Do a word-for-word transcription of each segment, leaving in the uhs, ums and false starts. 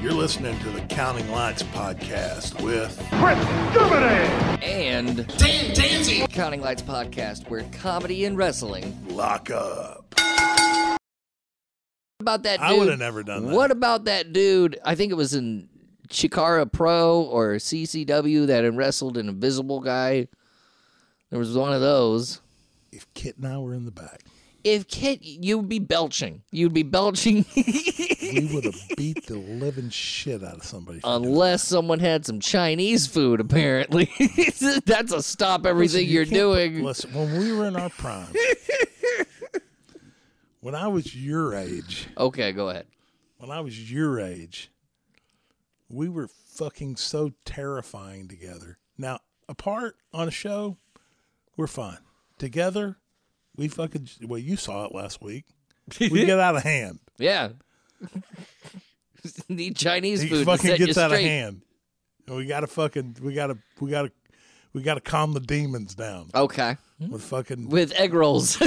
You're listening to the Counting Lights Podcast with Chris Dumity and Dan Danzy. Counting Lights Podcast, where comedy and wrestling lock up. About that dude, I would have never done that. What about that dude? I think it was in Chikara Pro or C C W that had wrestled an invisible guy. There was one of those. If Kit and I were in the back. If Kit, you'd be belching. You'd be belching. We would have beat the living shit out of somebody. Unless someone had some Chinese food, apparently. That's a stop everything listen, you you're doing. Put, listen, when we were in our prime, when I was your age. Okay, go ahead. When I was your age, we were fucking so terrifying together. Now, apart on a show, we're fine. Together, we fucking, well, you saw it last week. We get out of hand. Yeah. Need Chinese food. He fucking to set gets you out straight. Of hand. And we gotta fucking, we gotta, we gotta, we gotta calm the demons down. Okay. With fucking. With egg rolls.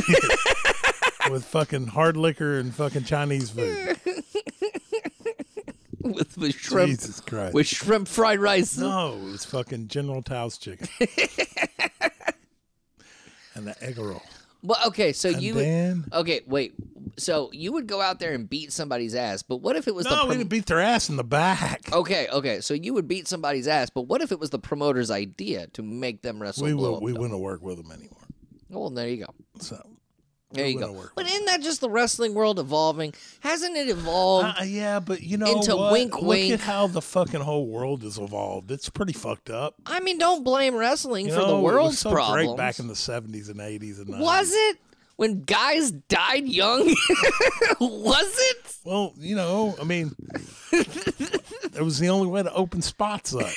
With fucking hard liquor and fucking Chinese food. With, with shrimp. Jesus Christ. With shrimp fried rice. No, it was fucking General Tao's chicken. And the egg roll. Well, okay, so and you then, would, okay, wait. So you would go out there and beat somebody's ass, but what if it was no, the No, prom- we would beat their ass in the back. Okay, okay. So you would beat somebody's ass, but what if it was the promoter's idea to make them wrestle? We will, we dog? Wouldn't work with them anymore. Well, there you go. So there you go. But isn't that just the wrestling world evolving? Hasn't it evolved? Uh, yeah, but you know into what? Wink, Look wink. Look at how the fucking whole world has evolved. It's pretty fucked up. I mean, don't blame wrestling you for know, the world's so problems. It was great back in the seventies and eighties and nineties. Was it? When guys died young? Was it? Well, you know, I mean, it was the only way to open spots up.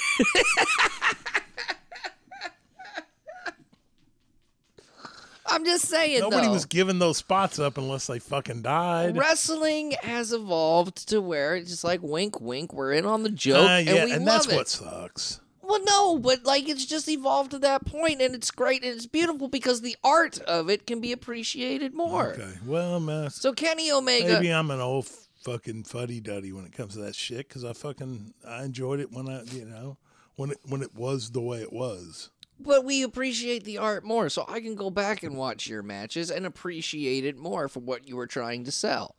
I'm just saying, Nobody though. Nobody was giving those spots up unless they fucking died. Wrestling has evolved to where it's just like, wink, wink, we're in on the joke, uh, yeah, and we and love that's it. What sucks. Well, no, but like it's just evolved to that point, and it's great, and it's beautiful because the art of it can be appreciated more. Okay, well, man. So Kenny Omega. Maybe I'm an old fucking fuddy-duddy when it comes to that shit, because I fucking, I enjoyed it when I, you know, when it, when it was the way it was. But we appreciate the art more, so I can go back and watch your matches and appreciate it more for what you were trying to sell.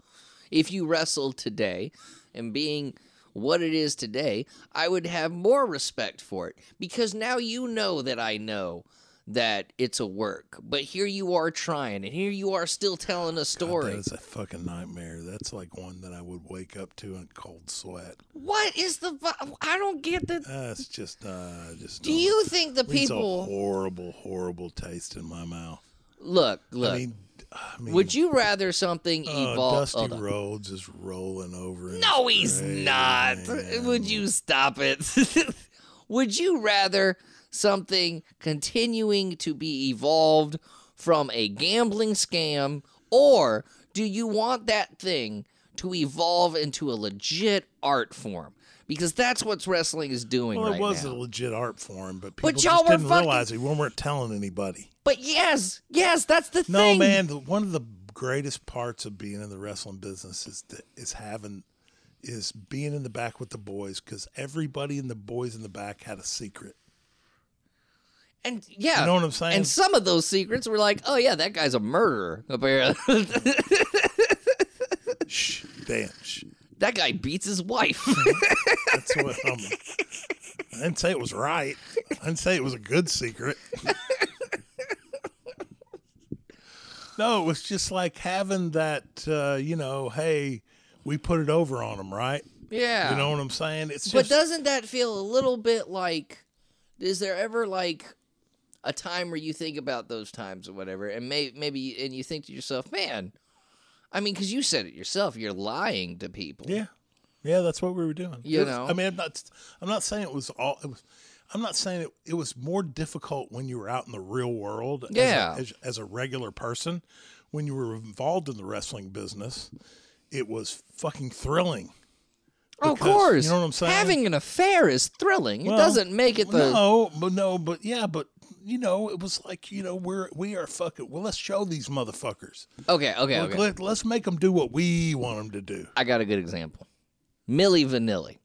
If you wrestled today and being what it is today, I would have more respect for it because now you know that I know that it's a work. But here you are trying, and here you are still telling a story. God, that is a fucking nightmare. That's like one that I would wake up to in cold sweat. What is the? I don't get the. That's uh, just, uh, just. Do no, you think the people? A horrible, horrible taste in my mouth. Look, look. I mean, I mean, would you rather something evolve? Uh, Dusty oh, Rhodes is rolling over. No, he's not. Man. Would you stop it? Would you rather something continuing to be evolved from a gambling scam, or do you want that thing to evolve into a legit art form? Because that's what wrestling is doing well, right now. Well, it was a legit art form, but people but just didn't fucking... realize it. We weren't telling anybody. But yes, yes, that's the no, thing. No, man, one of the greatest parts of being in the wrestling business is the, is having is being in the back with the boys, because everybody in the boys in the back had a secret. And yeah, you know what I'm saying. And some of those secrets were like, oh yeah, that guy's a murderer. Apparently, shh, damn, shh. That guy beats his wife. That's what um, I didn't say it was right. I didn't say it was a good secret. No, it was just like having that, uh, you know, hey, we put it over on him, right? Yeah. You know what I'm saying? It's just, but doesn't that feel a little bit like, is there ever like a time where you think about those times or whatever, and may, maybe and you think to yourself, man, I mean, because you said it yourself, you're lying to people. Yeah, yeah, that's what we were doing. You was, know, I mean, I'm not, I'm not saying it was all. It was, I'm not saying it. It was more difficult when you were out in the real world. Yeah, as a, as, as a regular person, when you were involved in the wrestling business, it was fucking thrilling. Because, of course, you know what I'm saying. Having an affair is thrilling. Well, it doesn't make it the no, but no, but yeah, but you know, it was like, you know, we're, we are fucking, well, let's show these motherfuckers. Okay, okay, like, okay. Let, let's make them do what we want them to do. I got a good example. Milli Vanilli.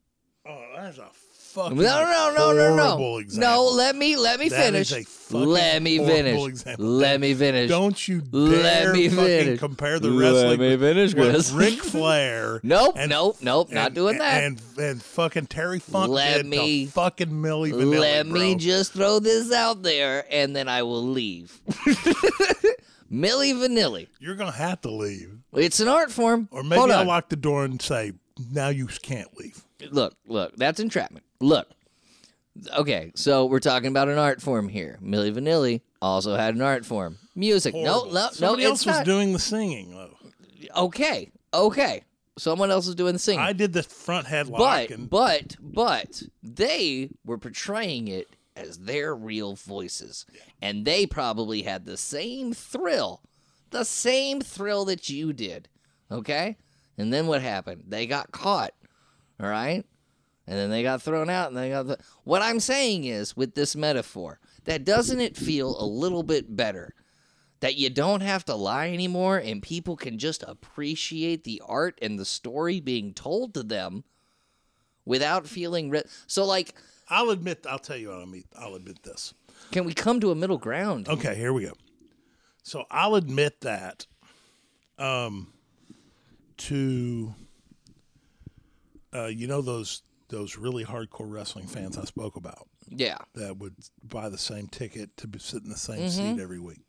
Oh, that's a fucking no, no, no, no, no. Example. No, let me, let me that finish. Is a fucking let me finish. Example. Let me finish. Don't you dare let me fucking finish. Compare the wrestling let me finish, with, with Ric Flair. Nope, and, nope, nope, and, not doing that. And, and, and fucking Terry Funk let did me, to fucking Milli Vanilli, Let bro. me just throw this out there, and then I will leave. Milli Vanilli. You're going to have to leave. It's an art form. Or maybe Hold I'll on. lock the door and say, now you can't leave. Look, look, that's entrapment. Look, okay, so we're talking about an art form here. Milli Vanilli also had an art form. Music. Horrible. No, no, Somebody no, it's else not. was doing the singing, though. Okay, okay. Someone else was doing the singing. I did the front headlock. But, and... but, but, they were portraying it as their real voices, yeah. and they probably had the same thrill, the same thrill that you did, okay? And then what happened? They got caught. All right? And then they got thrown out. And they got th- What I'm saying is, with this metaphor, that doesn't it feel a little bit better that you don't have to lie anymore and people can just appreciate the art and the story being told to them without feeling... Re- so, like... I'll admit... I'll tell you what I mean. I'll admit this. Can we come to a middle ground? Okay, here we go. So, I'll admit that um, to... Uh, you know those those really hardcore wrestling fans I spoke about? Yeah. That would buy the same ticket to be sit in the same mm-hmm. seat every week.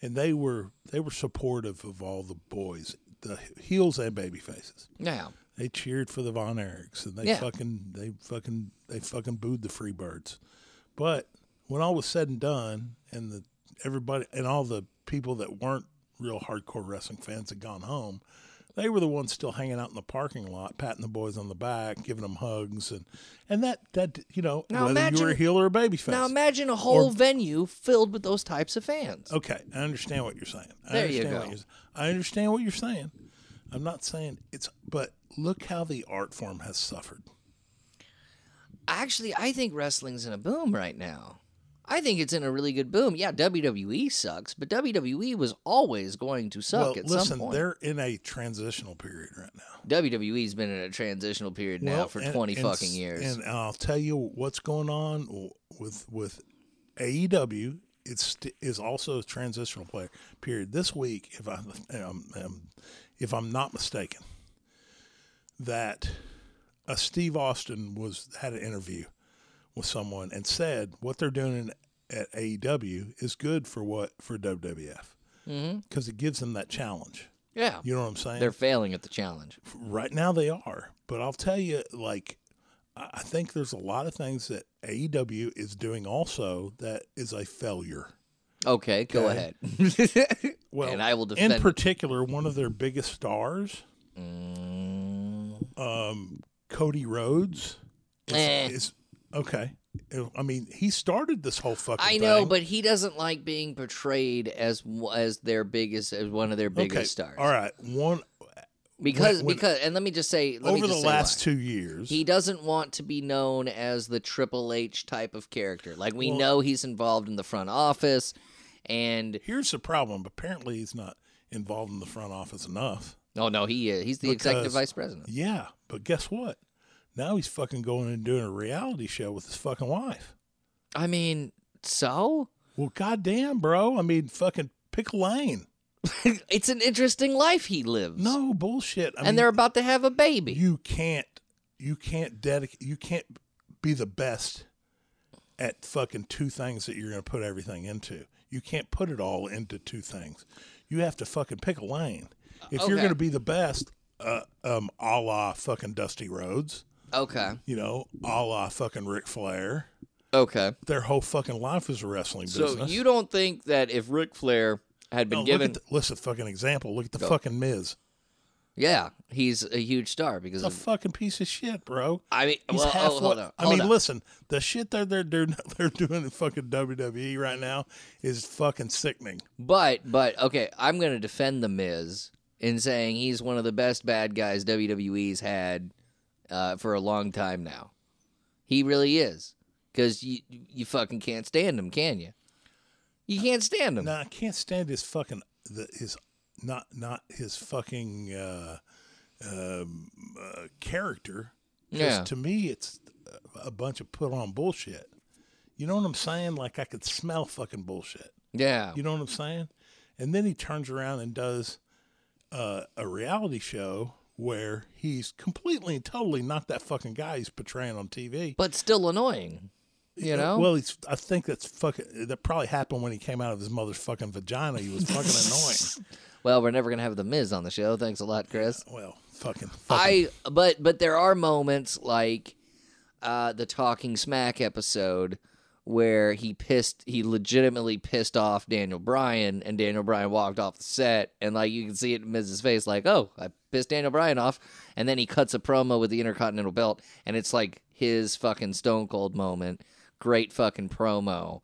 And they were they were supportive of all the boys, the heels and baby faces. Yeah. They cheered for the Von Erichs and they yeah. fucking they fucking they fucking booed the Freebirds. But when all was said and done and the everybody and all the people that weren't real hardcore wrestling fans had gone home, they were the ones still hanging out in the parking lot, patting the boys on the back, giving them hugs, and, and that, that you know, now whether imagine, you were a heel or a babyface. Now imagine a whole or, venue filled with those types of fans. Okay, I understand what you're saying. I there you go. What you're, I understand what you're saying. I'm not saying it's, but look how the art form has suffered. Actually, I think wrestling's in a boom right now. I think it's in a really good boom. Yeah, W W E sucks, but W W E was always going to suck well, at listen, some point. Listen, they're in a transitional period right now. W W E's been in a transitional period well, now for and, twenty and, fucking years. And I'll tell you what's going on with with A E W. It's is also a transitional period this week. If I um, if I'm not mistaken, that a Steve Austin was had an interview with someone and said what they're doing at A E W is good for what for W W F because mm-hmm. it gives them that challenge. Yeah, you know what I'm saying. They're failing at the challenge right now. They are, but I'll tell you, like, I think there's a lot of things that A E W is doing also that is a failure. Okay, go okay? ahead. Well, and I will defend. In particular, one of their biggest stars, mm. um, Cody Rhodes, is. Eh. is Okay. I mean, he started this whole fucking thing. I know, thing. but he doesn't like being portrayed as as their biggest as one of their biggest okay. stars. All right. One Because when, when, because and let me just say let over me just the say last why. two years. He doesn't want to be known as the Triple H type of character. Like we well, know he's involved in the front office and here's the problem. Apparently he's not involved in the front office enough. Oh no, he is. He's the because, executive vice president. Yeah, but guess what? Now he's fucking going and doing a reality show with his fucking wife. I mean, so? Well, goddamn, bro. I mean, fucking pick a lane. It's an interesting life he lives. No bullshit. I and mean, they're about to have a baby. You can't, you can't dedicate, you can't be the best at fucking two things that you're going to put everything into. You can't put it all into two things. You have to fucking pick a lane. If okay. you're going to be the best, uh, um, a la fucking Dusty Rhodes. Okay. You know, a la fucking Ric Flair. Okay. Their whole fucking life is a wrestling so business. So you don't think that if Ric Flair had been no, given... Let's a fucking example. Look at the Go. fucking Miz. Yeah. He's a huge star because... A of... fucking piece of shit, bro. I mean, he's well, half oh, hold on, hold I mean, on. listen, the shit that they're, they're, they're doing in fucking W W E right now is fucking sickening. But, but, okay, I'm going to defend the Miz in saying he's one of the best bad guys W W E's had... Uh, for a long time now. He really is. Because you, you fucking can't stand him, can you? You can't stand him. No, I can't stand his fucking the, his not not his fucking uh, um, uh, character. Yeah. To me, it's a bunch of put on bullshit. You know what I'm saying? Like, I could smell fucking bullshit. Yeah. You know what I'm saying? And then he turns around and does uh, a reality show where he's completely and totally not that fucking guy he's portraying on T V. But still annoying, you know? Well, he's, I think that's fucking, that probably happened when he came out of his mother's fucking vagina. He was fucking annoying. Well, we're never going to have The Miz on the show. Thanks a lot, Chris. Yeah, well, fucking, fucking. I, but, but there are moments like uh, the Talking Smack episode where he pissed, he legitimately pissed off Daniel Bryan, and Daniel Bryan walked off the set, and like you can see it in Miz's face, like, oh, I pissed Daniel Bryan off, and then he cuts a promo with the Intercontinental Belt, and it's like his fucking Stone Cold moment, great fucking promo.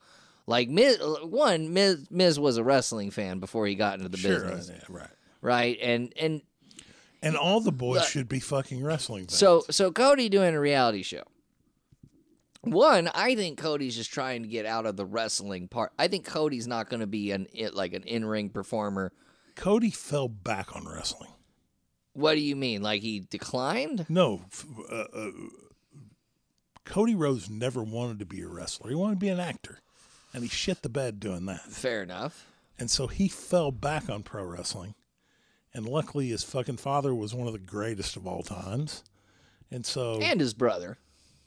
Like Miz, one Miz, Miz was a wrestling fan before he got into the sure, business, yeah, right, right, and and and all the boys uh, should be fucking wrestling fans. So so Cody doing a reality show. One, I think Cody's just trying to get out of the wrestling part. I think Cody's not going to be an like an in-ring performer. Cody fell back on wrestling. What do you mean? Like he declined? No. Uh, uh, Cody Rhodes never wanted to be a wrestler. He wanted to be an actor. And he shit the bed doing that. Fair enough. And so he fell back on pro wrestling. And luckily his fucking father was one of the greatest of all times. And so... And his brother.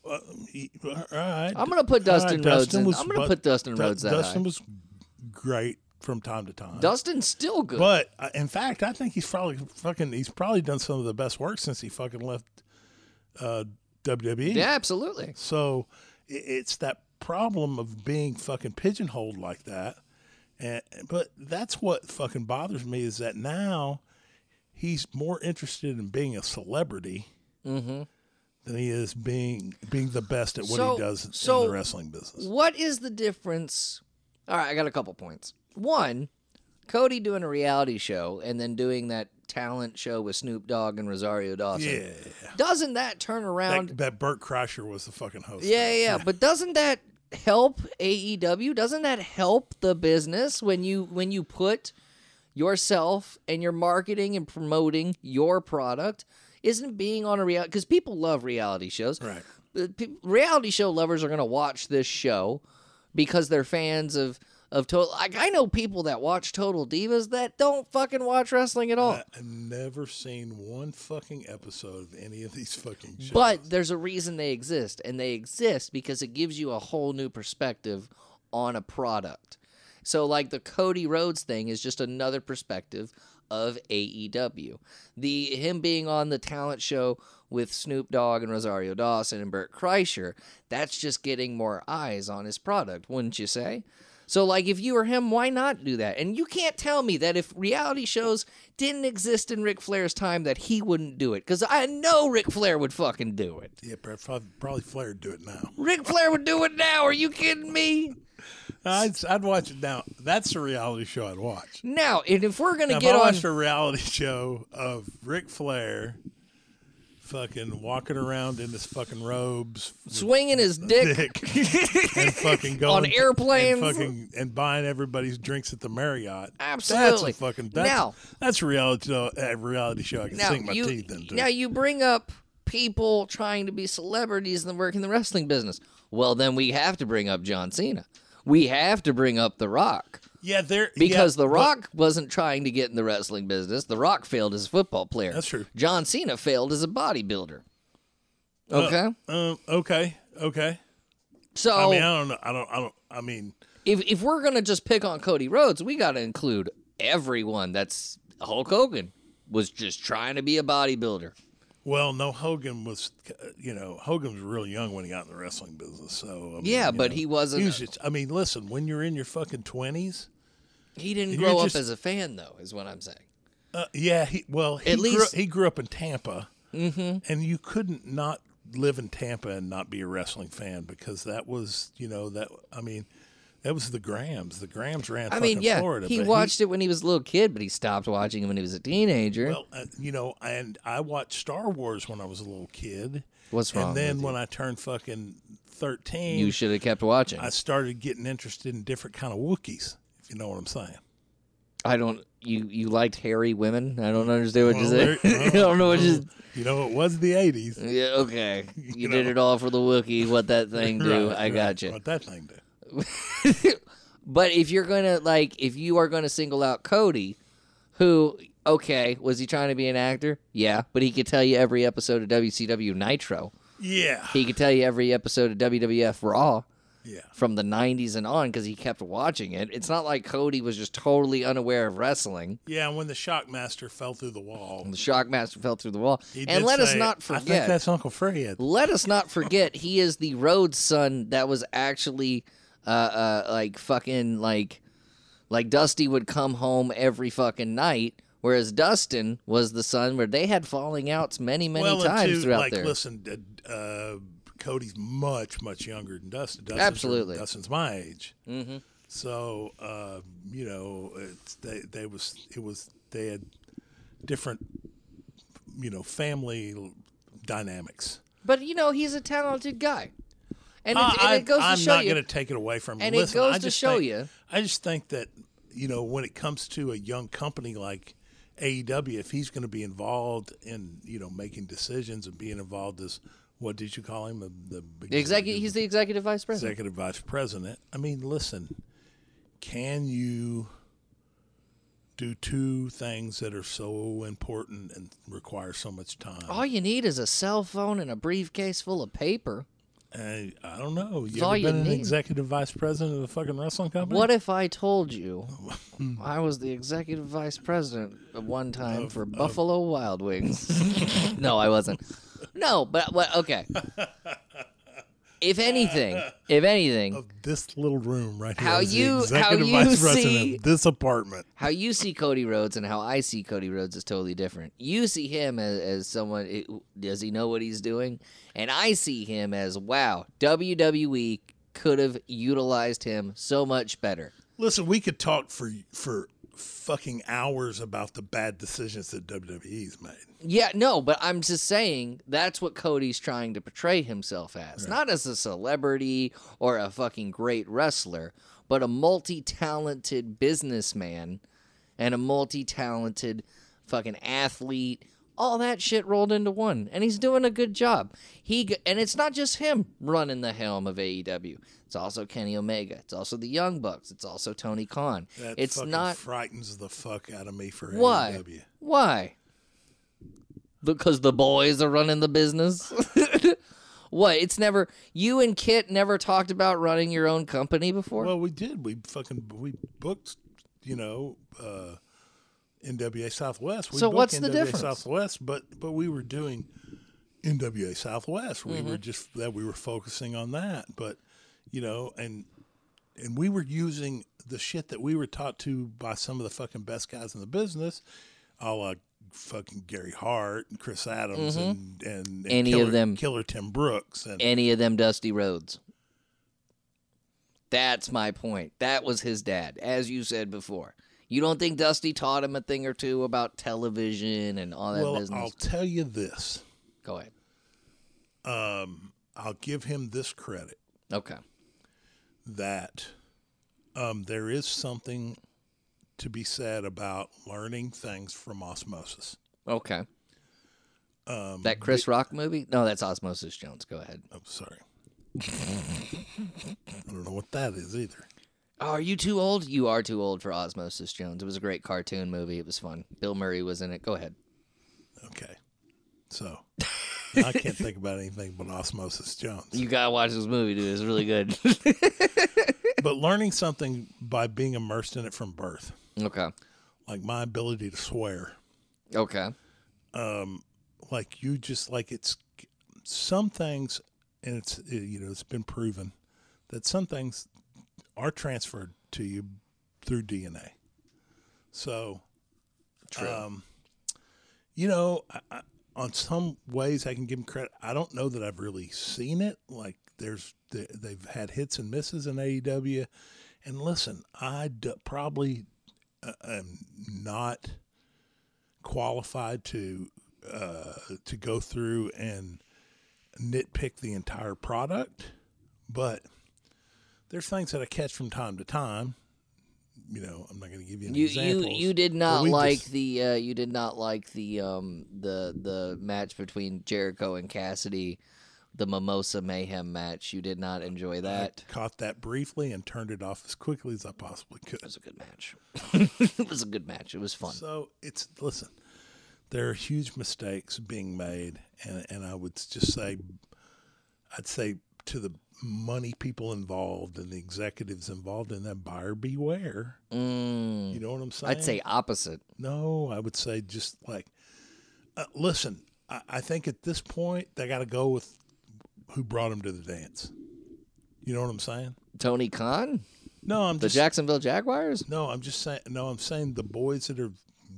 Uh, he, all right. I'm gonna put Dustin right, Rhodes. Dustin in. Was, I'm gonna put Dustin D- Rhodes. That Dustin high. was great from time to time. Dustin's still good, but uh, in fact, I think he's probably fucking. He's probably done some of the best work since he fucking left uh, W W E. Yeah, absolutely. So it, it's that problem of being fucking pigeonholed like that, and but that's what fucking bothers me is that now he's more interested in being a celebrity. Mm-hmm. Than he is being being the best at what so, he does so in the wrestling business. What is the difference? All right, I got a couple points. One, Cody doing a reality show and then doing that talent show with Snoop Dogg and Rosario Dawson. Yeah. Doesn't that turn around? That, that Bert Kreischer was the fucking host. Yeah, yeah, yeah. But doesn't that help A E W? Doesn't that help the business when you when you put yourself and your marketing and promoting your product? Isn't being on a reality... Because people love reality shows. Right. People, reality show lovers are going to watch this show because they're fans of... of total. Like, I know people that watch Total Divas that don't fucking watch wrestling at all. I've never seen one fucking episode of any of these fucking shows. But there's a reason they exist. And they exist because it gives you a whole new perspective on a product. So, like, the Cody Rhodes thing is just another perspective of A E W. The him being on the talent show with Snoop Dogg and Rosario Dawson and Bert Kreischer, that's just getting more eyes on his product, wouldn't you say? So, like, if you were him, why not do that? And you can't tell me that if reality shows didn't exist in Ric Flair's time that he wouldn't do it, because I know Ric Flair would fucking do it. Yeah, probably, probably Flair would do it now. Ric Flair would do it now. Are you kidding me? I'd, I'd watch it now. That's a reality show I'd watch. Now, and if we're going to get on... If I watched on... a reality show of Ric Flair fucking walking around in his fucking robes... Swinging his dick. dick and fucking going... on airplanes. And, fucking, and buying everybody's drinks at the Marriott. Absolutely. That's a fucking... That's, now, that's a reality show, a reality show I can sink my you, teeth into. Now, you bring up people trying to be celebrities and work in the wrestling business. Well, then we have to bring up John Cena. We have to bring up The Rock. Yeah, there because yeah, The Rock but, wasn't trying to get in the wrestling business. The Rock failed as a football player. That's true. John Cena failed as a bodybuilder. Okay. Uh, um, okay. Okay. So I mean, I don't know. I don't. I don't. I mean, if if we're gonna just pick on Cody Rhodes, we got to include everyone. That's Hulk Hogan was just trying to be a bodybuilder. Well, no, Hogan was, you know, Hogan was real young when he got in the wrestling business. So I mean, yeah, but know, he wasn't. He was just, I mean, listen, when you're in your fucking twenties, he didn't grow up just, as a fan, though, is what I'm saying. Uh, yeah, he, well, he at grew, least he grew up in Tampa, mm-hmm. and you couldn't not live in Tampa and not be a wrestling fan because that was, you know, that I mean, that was the Grams. The Grams ran. I fucking mean, yeah, Florida, he watched he, it when he was a little kid, but he stopped watching it when he was a teenager. Well, uh, you know, and I watched Star Wars when I was a little kid. What's wrong? And then with when you? I turned fucking thirteen, you should have kept watching. I started getting interested in different kind of Wookiees. You know what I'm saying? I don't. You, you liked hairy women? I don't understand what well, you're saying. I don't know what you're You know, it was the eighties. Yeah, okay. You, you did know. It all for the Wookiee. What that thing do? Right, I got right. you. What that thing do? But if you're gonna like, if you are gonna single out Cody, who okay, was he trying to be an actor? Yeah, but he could tell you every episode of W C W Nitro. Yeah, he could tell you every episode of W W F Raw. Yeah, from the nineties and on, because he kept watching it. It's not like Cody was just totally unaware of wrestling. Yeah, and when the Shockmaster fell through the wall. The Shockmaster fell through the wall. He and let say, us not forget. I think that's Uncle Fred. Let us not forget he is the Rhodes son that was actually uh, uh, like fucking like, like Dusty would come home every fucking night, whereas Dustin was the son where they had falling outs many, many well, times two, throughout like, there. Well, listen, uh... Cody's much, much younger than Dustin. Dustin's, Absolutely. Dustin's my age. Mm-hmm. So, uh, you know, it's, they, they was, it was, they had different, you know, family dynamics. But, you know, he's a talented guy. And it, uh, and I, it goes to I'm show you. I'm not going to take it away from him. And Listen, it goes I to just show think, you. I just think that, you know, when it comes to a young company like A E W, if he's going to be involved in, you know, making decisions and being involved as, what did you call him? The, the executive. He's the executive vice president. Executive vice president. I mean, listen, can you do two things that are so important and require so much time? All you need is a cell phone and a briefcase full of paper. I, I don't know. You ever been an executive vice president of a fucking wrestling company? What if I told you I was the executive vice president at one time of, for of, Buffalo Wild Wings? No, I wasn't. No, but what? Okay. If anything, if anything, of this little room right here, how you, how you see this apartment, how you see Cody Rhodes and how I see Cody Rhodes is totally different. You see him as, as someone, it, does he know what he's doing? And I see him as, wow, W W E could have utilized him so much better. Listen, we could talk for for. fucking hours about the bad decisions that W W E's made. Yeah, no, but I'm just saying that's what Cody's trying to portray himself as. Right. Not as a celebrity or a fucking great wrestler, but a multi-talented businessman and a multi-talented fucking athlete. All that shit rolled into one, and he's doing a good job. He And it's not just him running the helm of A E W. It's also Kenny Omega. It's also the Young Bucks. It's also Tony Khan. That it's fucking not, frightens the fuck out of me for why? A E W. Why? Because the boys are running the business? What? It's never... You and Kit never talked about running your own company before? Well, we did. We fucking... We booked, you know... uh N W A Southwest. We so what's N W A the difference? Southwest, but but we were doing N W A Southwest. We mm-hmm. were just that we were focusing on that. But you know, and and we were using the shit that we were taught to by some of the fucking best guys in the business, a la fucking Gary Hart and Chris Adams mm-hmm. and, and and any Killer, of them, Killer Tim Brooks, and any of them, Dusty Rhodes. That's my point. That was his dad, as you said before. You don't think Dusty taught him a thing or two about television and all that well, business? Well, I'll tell you this. Go ahead. Um, I'll give him this credit. Okay. That um, there is something to be said about learning things from osmosis. Okay. Um, that Chris the, Rock movie? No, that's Osmosis Jones. Go ahead. I'm sorry. I don't know what that is either. Oh, are you too old? You are too old for Osmosis Jones. It was a great cartoon movie. It was fun. Bill Murray was in it. Go ahead. Okay. So, I can't think about anything but Osmosis Jones. You got to watch this movie, dude. It's really good. But learning something by being immersed in it from birth. Okay. Like my ability to swear. Okay. Um, like you just, like it's, some things, and it's, you know, it's been proven that some things are transferred to you through D N A. So, True. um, you know, I, I, on some ways I can give them credit. I don't know that I've really seen it. Like there's, they, they've had hits and misses in A E W. And listen, I d- probably uh, am not qualified to, uh, to go through and nitpick the entire product, but there's things that I catch from time to time, you know, I'm not going to give you any you, examples. You you did not like just... the uh, you did not like the um the the match between Jericho and Cassidy, the Mimosa Mayhem match. You did not enjoy that. I caught that briefly and turned it off as quickly as I possibly could. It was a good match. It was a good match. It was fun. So it's listen, there are huge mistakes being made, and and I would just say, I'd say to the money people involved and the executives involved in that, buyer beware. Mm. You know what I'm saying? I'd say opposite. No, I would say just like, uh, listen, I, I think at this point they got to go with who brought them to the dance. You know what I'm saying? Tony Khan? No, I'm the just the Jacksonville Jaguars? No, I'm just saying. No, I'm saying the boys that have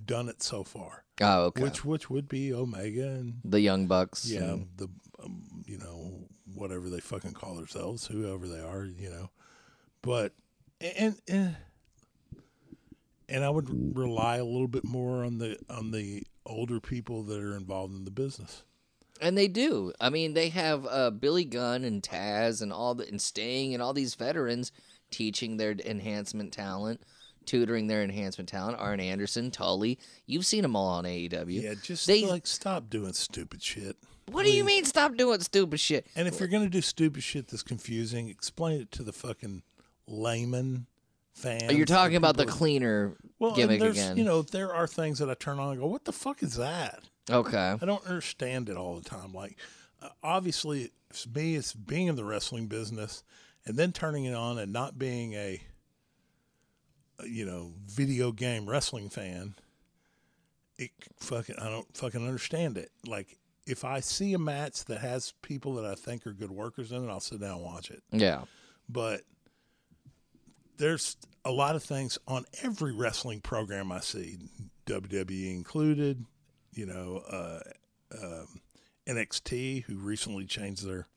done it so far. Oh, okay. Which which would be Omega and the Young Bucks. Yeah, and... the um, you know. Whatever they fucking call themselves, whoever they are, you know, but, and, and, and I would rely a little bit more on the, on the older people that are involved in the business. And they do. I mean, they have uh, Billy Gunn and Taz and all the, and Sting and all these veterans teaching their enhancement talent, tutoring their enhancement talent. Arn Anderson, Tully, you've seen them all on A E W. Yeah, just they, like stop doing stupid shit. What do you mean stop doing stupid shit? And if you're going to do stupid shit that's confusing, explain it to the fucking layman fan. You're talking about the cleaner well, gimmick again. You know, there are things that I turn on and go, what the fuck is that? Okay. I don't understand it all the time. Like, uh, obviously, it's me, it's being in the wrestling business and then turning it on and not being a, you know, video game wrestling fan. It fucking, I don't fucking understand it. Like, if I see a match that has people that I think are good workers in it, I'll sit down and watch it. Yeah. But there's a lot of things on every wrestling program I see, W W E included, you know, uh, um, N X T, who recently changed their...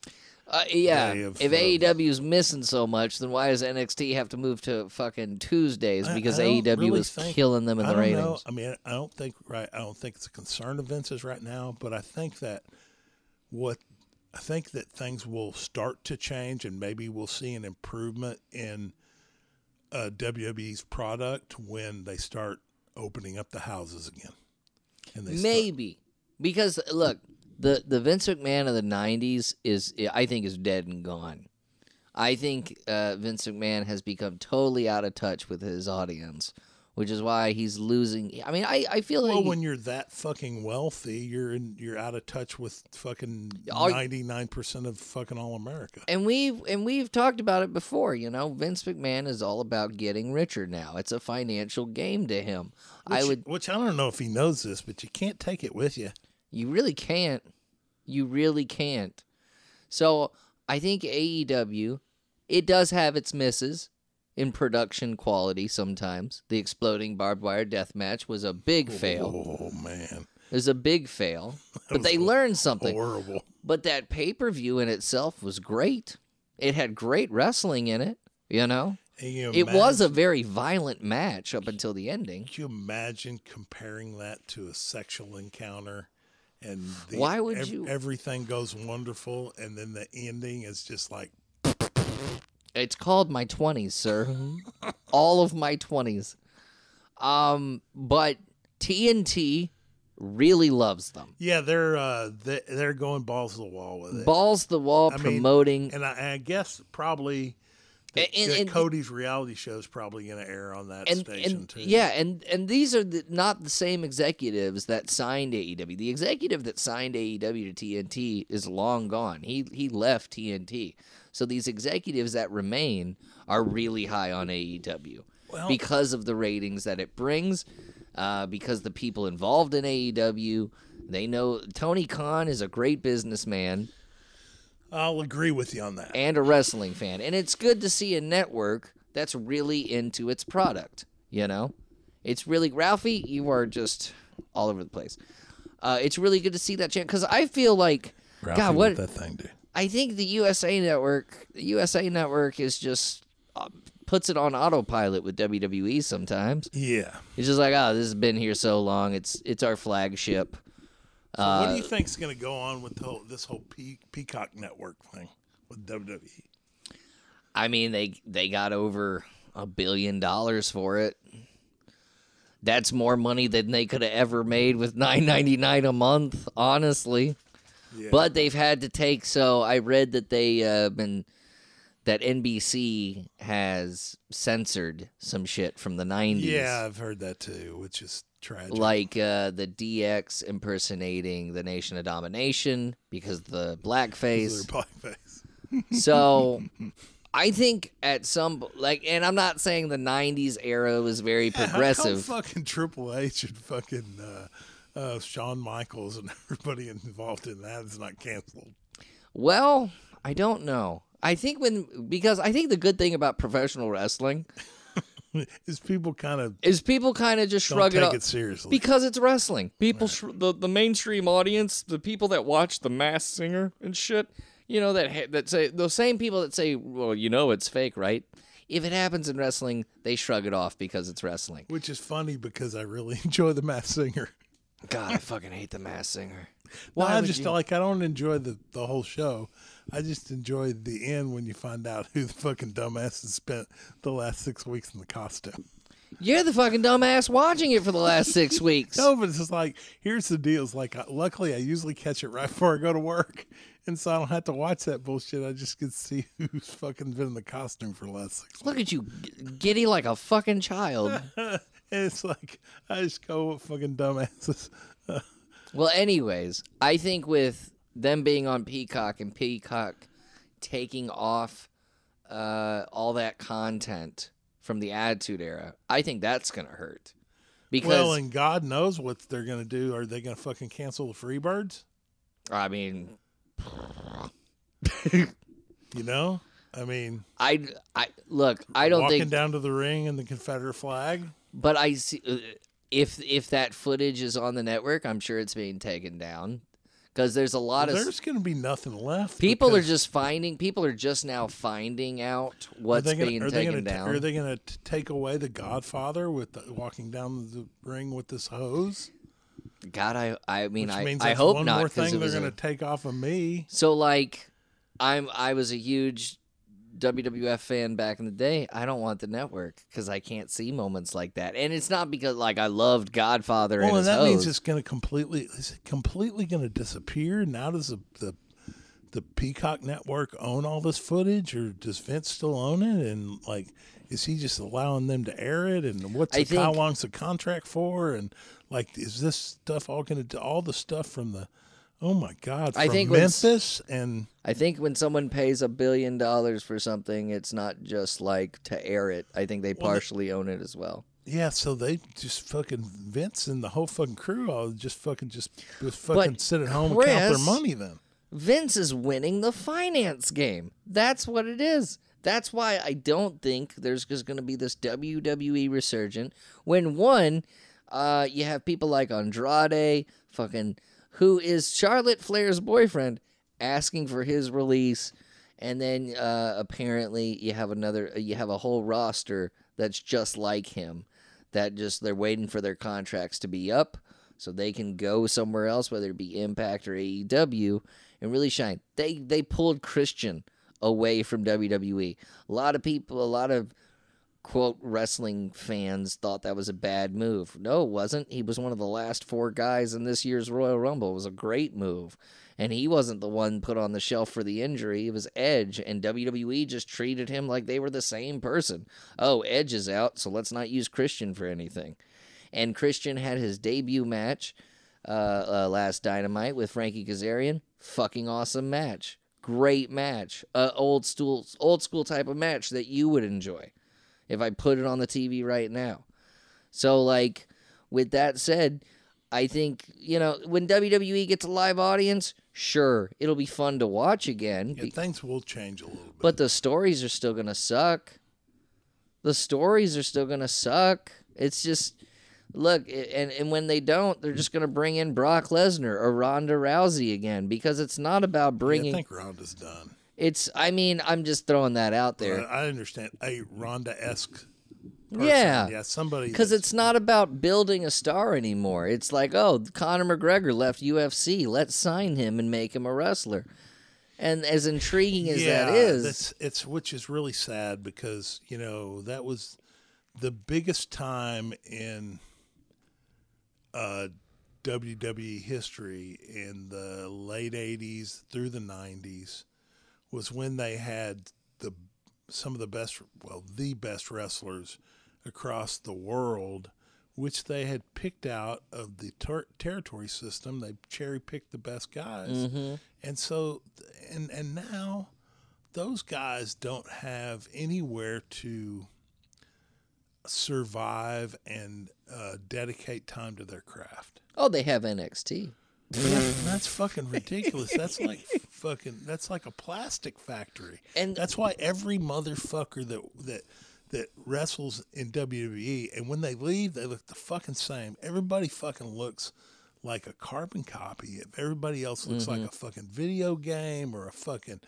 Uh, yeah, of, if uh, A E W's missing so much, then why does N X T have to move to fucking Tuesdays? Because I, I A E W really is think, killing them in I the ratings. Know. I mean, I don't think right. I don't think it's a concern of Vince's right now, but I think that what I think that things will start to change, and maybe we'll see an improvement in uh, W W E's product when they start opening up the houses again. And they maybe start. Because look. The the Vince McMahon of the nineties is, I think, is dead and gone. I think uh, Vince McMahon has become totally out of touch with his audience, which is why he's losing. I mean, I, I feel well, like... Well, when you're that fucking wealthy, you're in, you're out of touch with fucking ninety-nine percent of fucking all America. And we've, and we've talked about it before, you know. Vince McMahon is all about getting richer now. It's a financial game to him. Which I, would, which I don't know if he knows this, but you can't take it with you. You really can't. You really can't. So I think A E W, it does have its misses in production quality sometimes. The exploding barbed wire death match was a big fail. Oh, man. It was a big fail. But they learned something. Horrible. But that pay-per-view in itself was great. It had great wrestling in it, you know? You imagine, it was a very violent match up until the ending. Can you imagine comparing that to a sexual encounter? And the, why would ev- you? Everything goes wonderful, and then the ending is just like. It's called My Twenties, sir. All of My Twenties. Um, but T N T really loves them. Yeah, they're uh, they, they're going balls to the wall with it. Balls to the wall, I promoting, mean, and I, I guess probably. The, and, and, Cody's reality show is probably going to air on that and, station, and, too. Yeah, and, and these are the, not the same executives that signed A E W. The executive that signed A E W to T N T is long gone. He he left T N T. So these executives that remain are really high on A E W well, because of the ratings that it brings, uh, because the people involved in A E W, they know Tony Khan is a great businessman. I'll agree with you on that. And a wrestling fan. And it's good to see a network that's really into its product, you know? It's really... Ralphie, you are just all over the place. Uh, it's really good to see that channel. Because I feel like... Ralphie, God, what... that thing, dude. I think the U S A Network... The U S A Network is just... Uh, puts it on autopilot with W W E sometimes. Yeah. It's just like, oh, this has been here so long. It's it's our flagship. So what do you think is going to go on with the whole, this whole Pe- Peacock Network thing with W W E? I mean, they they got over a billion dollars for it. That's more money than they could have ever made with nine ninety-nine a month, honestly. Yeah. But they've had to take, so I read that they uh, been that N B C has censored some shit from the nineties. Yeah, I've heard that too, which is tragic. Like uh, the D X impersonating the Nation of Domination because of the blackface. blackface. So I think at some, like, and I'm not saying the nineties era was very yeah, progressive. Fucking Triple H and fucking uh, uh, Shawn Michaels and everybody involved in that is not canceled. Well, I don't know. I think when, because I think the good thing about professional wrestling is people kind of is people kind of just shrug it up. Don't take it seriously because it's wrestling. People, right. sh- the the mainstream audience, the people that watch The Masked Singer and shit. You know, that that say those same people that say, well, you know it's fake, right? If it happens in wrestling, they shrug it off because it's wrestling. Which is funny because I really enjoy The Masked Singer. God, I fucking hate The Masked Singer. Why no, I just you? like I don't enjoy the, the whole show. I just enjoy the end when you find out who the fucking dumbass has spent the last six weeks in the costume. You're the fucking dumbass watching it for the last six weeks. No, but it's just like, here's the deal. It's like, I, luckily, I usually catch it right before I go to work. And so I don't have to watch that bullshit. I just get to see who's fucking been in the costume for the last six Look weeks. Look at you, giddy like a fucking child. And it's like, I just go with fucking dumbasses. Well, anyways, I think with them being on Peacock and Peacock taking off uh, all that content from the Attitude Era, I think that's going to hurt. Because, well, and God knows what they're going to do. Are they going to fucking cancel the Freebirds? I mean, you know, I mean, I, I look, I don't walking think down to the ring and the Confederate flag. But I see if if that footage is on the network, I'm sure it's being taken down because there's a lot well, of there's going to be nothing left. People are just finding. People are just now finding out what's gonna, being taken gonna, down. Are they going to take away the Godfather with the, walking down the ring with this hose? God, I I mean, I, I hope not. One more thing they're going to take off of me. So, like, I'm I was a huge W W F fan back in the day. I don't want the network because I can't see moments like that. And it's not because, like, I loved Godfather and his host. Well, and that means it's going to completely, is it completely going to disappear? Now does the, the the Peacock Network own all this footage, or does Vince still own it? And, like, is he just allowing them to air it? And what's the, how long's the contract for? And, like, is this stuff all going to all the stuff from the, oh my God, from I think Memphis when, and I think when someone pays a billion dollars for something, it's not just like to air it. I think they well, partially they, own it as well. Yeah, so they just fucking Vince and the whole fucking crew all just fucking just, just fucking but sit at home Chris, and count their money. Then Vince is winning the finance game. That's what it is. That's why I don't think there's just going to be this W W E resurgence when one. Uh, you have people like Andrade, fucking, who is Charlotte Flair's boyfriend, asking for his release, and then uh, apparently you have another, you have a whole roster that's just like him, that just they're waiting for their contracts to be up so they can go somewhere else, whether it be Impact or A E W, and really shine. They they pulled Christian away from W W E. A lot of people, a lot of. Quote, wrestling fans thought that was a bad move. No, it wasn't. He was one of the last four guys in this year's Royal Rumble. It was a great move. And he wasn't the one put on the shelf for the injury. It was Edge, and W W E just treated him like they were the same person. Oh, Edge is out, so let's not use Christian for anything. And Christian had his debut match uh, uh, last Dynamite with Frankie Kazarian. Fucking awesome match. Great match. Uh, old school, old school type of match that you would enjoy. If I put it on the T V right now. So, like, with that said, I think, you know, when W W E gets a live audience, sure, it'll be fun to watch again. Yeah, things will change a little bit. But the stories are still going to suck. The stories are still going to suck. It's just, look, and, and when they don't, they're just going to bring in Brock Lesnar or Ronda Rousey again because it's not about bringing. Yeah, I think Ronda's done. It's, I mean, I'm just throwing that out there. Uh, I understand. A Ronda-esque person. Yeah. Yeah, somebody. Because it's not about building a star anymore. It's like, oh, Conor McGregor left U F C. Let's sign him and make him a wrestler. And as intriguing as yeah, that is, that's, it's which is really sad because, you know, that was the biggest time in uh, W W E history in the late eighties through the nineties was when they had the some of the best, well, the best wrestlers across the world, which they had picked out of the ter- territory system. They cherry-picked the best guys. Mm-hmm. And so, and and now those guys don't have anywhere to survive and uh, dedicate time to their craft. Oh, they have N X T. That's, that's fucking ridiculous. That's like fucking, that's like a plastic factory. And that's why every motherfucker that that... that wrestles in W W E, and when they leave, they look the fucking same. Everybody fucking looks like a carbon copy. If everybody else looks mm-hmm. like a fucking video game or a fucking,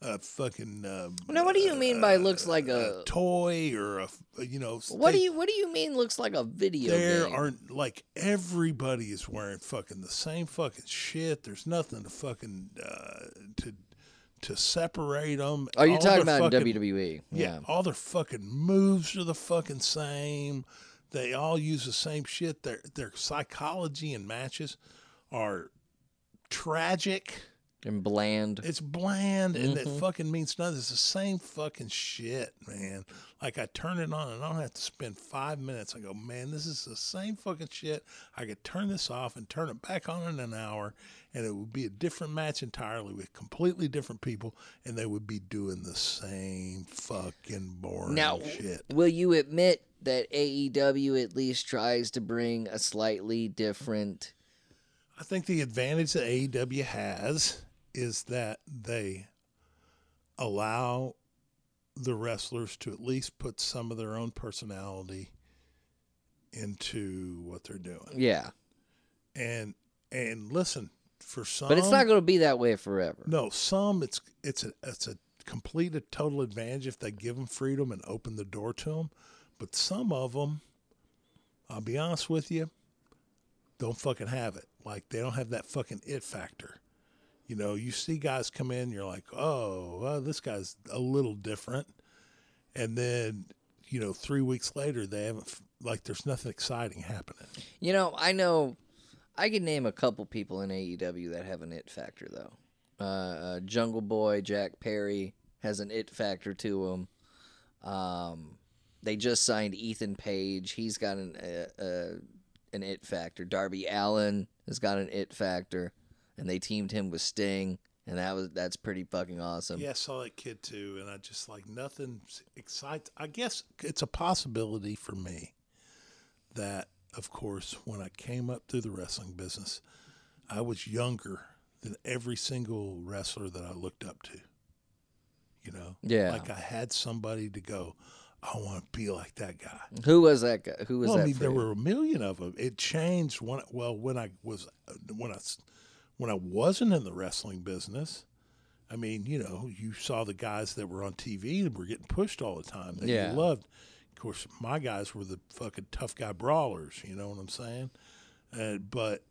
a fucking. Um, now, what do you uh, mean by looks like a, a toy or a, you know? What they, do you What do you mean looks like a video there game? There are like everybody is wearing fucking the same fucking shit. There's nothing to fucking uh, to. to separate them. Oh, you're talking about fucking, W W E. Yeah, yeah. All their fucking moves are the fucking same. They all use the same shit. Their their psychology and matches are tragic. And bland. It's bland, mm-hmm. and that fucking means nothing. It's the same fucking shit, man. Like, I turn it on, and I don't have to spend five minutes. I go, man, this is the same fucking shit. I could turn this off and turn it back on in an hour, and it would be a different match entirely with completely different people, and they would be doing the same fucking boring now, shit. Now, will you admit that A E W at least tries to bring a slightly different... I think the advantage that A E W has... is that they allow the wrestlers to at least put some of their own personality into what they're doing. Yeah. And and listen, for some... But it's not going to be that way forever. No, some, it's it's a, it's a complete, a total advantage if they give them freedom and open the door to them. But some of them, I'll be honest with you, don't fucking have it. Like, they don't have that fucking it factor. You know, you see guys come in, you're like, oh, well, this guy's a little different. And then, you know, three weeks later, they haven't, like, there's nothing exciting happening. You know, I know, I can name a couple people in A E W that have an it factor, though. Uh, uh, Jungle Boy, Jack Perry has an it factor to him. Um, they just signed Ethan Page. He's got an, uh, uh, an it factor. Darby Allin has got an it factor. And they teamed him with Sting, and that was that's pretty fucking awesome. Yeah, I saw that kid too, and I just like nothing excites. I guess it's a possibility for me that, of course, when I came up through the wrestling business, I was younger than every single wrestler that I looked up to. You know, yeah, like I had somebody to go, I want to be like that guy. Who was that guy? Who was well, that? I mean, there you? were a million of them. It changed when well when I was when I. When I wasn't in the wrestling business, I mean, you know, you saw the guys that were on T V and were getting pushed all the time that yeah. you loved. Of course, my guys were the fucking tough guy brawlers, you know what I'm saying? Uh, but,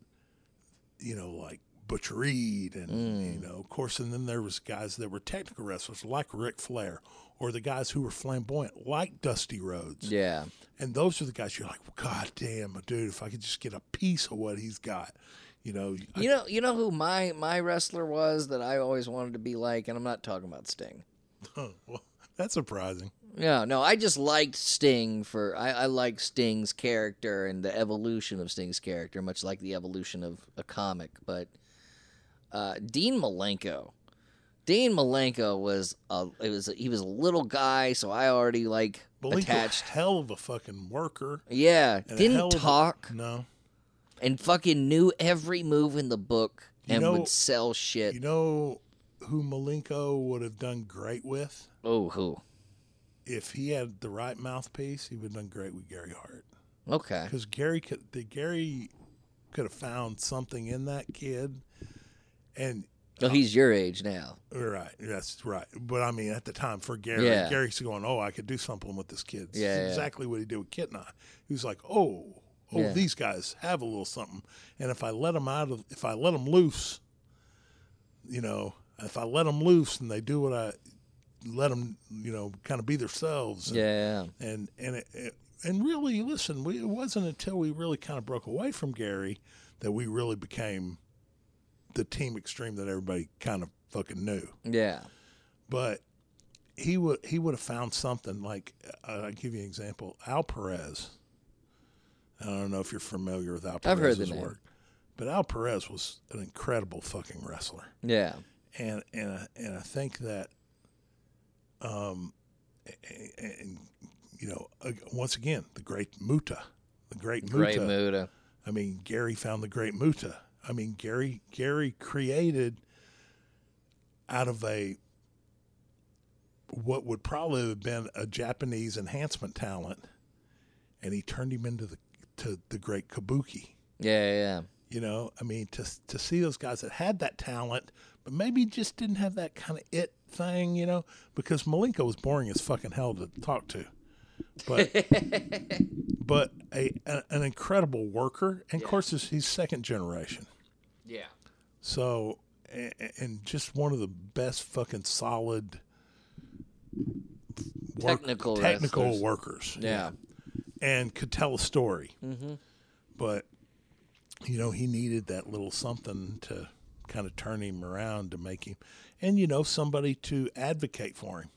you know, like Butch Reed and, mm. you know, of course, and then there was guys that were technical wrestlers like Ric Flair or the guys who were flamboyant like Dusty Rhodes. Yeah. And those are the guys you're like, well, God damn, dude, if I could just get a piece of what he's got. You know, I, you know, you know who my, my wrestler was that I always wanted to be like, and I'm not talking about Sting. Oh, well, that's surprising. Yeah, no, I just liked Sting for I, I like Sting's character and the evolution of Sting's character, much like the evolution of a comic. But uh, Dean Malenko, Dean Malenko was a it was a, he was a little guy, so I already like Malenko attached. Hell of a fucking worker. Yeah, didn't talk. A, no. And fucking knew every move in the book and you know, would sell shit. You know who Malenko would have done great with? Oh, who? If he had the right mouthpiece, he would have done great with Gary Hart. Okay. Because Gary could, the Gary could have found something in that kid. And well, he's your age now. Right. That's right. But, I mean, at the time, for Gary, yeah. Gary's going, oh, I could do something with this kid. That's yeah, exactly yeah. what he did with Kit and I. He was like, oh... Oh, yeah. These guys have a little something, and if I let them out of, if I let them loose, you know, if I let them loose and they do what I let them, you know, kind of be themselves. And, yeah. And and it, it, and really, listen, we, it wasn't until we really kind of broke away from Gary that we really became the Team Extreme that everybody kind of fucking knew. Yeah. But he would he would have found something like, uh, I'll give you an example, Al Perez. I don't know if you're familiar with Al Perez's work. But Al Perez was an incredible fucking wrestler. Yeah. And and I, and I think that, um, and, and you know, once again, the great Muta, the great Muta. Great Muta. I mean, Gary found the great Muta. I mean, Gary Gary created out of a what would probably have been a Japanese enhancement talent, and he turned him into the to the great Kabuki. Yeah, yeah, yeah. You know, I mean, to to see those guys that had that talent, but maybe just didn't have that kind of it thing, you know, because Malenko was boring as fucking hell to talk to. But but a, a an incredible worker, and yeah. of course, he's second generation. Yeah. So, and, and just one of the best fucking solid work, technical technical wrestlers. workers. Yeah. You know, and could tell a story. Mm-hmm. But... you know, he needed that little something to kind of turn him around, to make him, and, you know, somebody to advocate for him,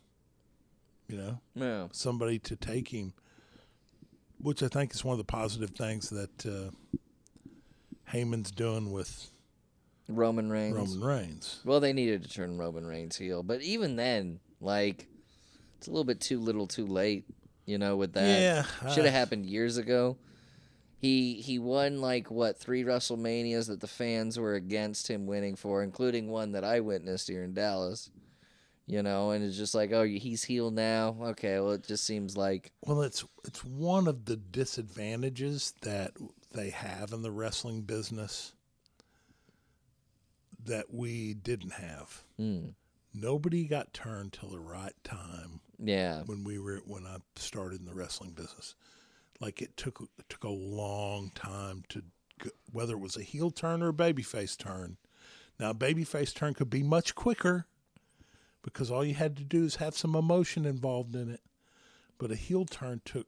you know, yeah. somebody to take him, which I think is one of the positive things that uh, Heyman's doing with Roman Reigns. Roman Reigns. Well, they needed to turn Roman Reigns heel, but even then, like, it's a little bit too little too late, you know, with that. Yeah. Should have happened years ago. He he won, like, what, three WrestleManias that the fans were against him winning for, including one that I witnessed here in Dallas, you know, and it's just like, oh, he's heel now? Okay, well, it just seems like... Well, it's it's one of the disadvantages that they have in the wrestling business that we didn't have. Mm. Nobody got turned till the right time. Yeah. When we were when I started in the wrestling business. Like, it took it took a long time to, whether it was a heel turn or a babyface turn. Now, a babyface turn could be much quicker because all you had to do is have some emotion involved in it. But a heel turn took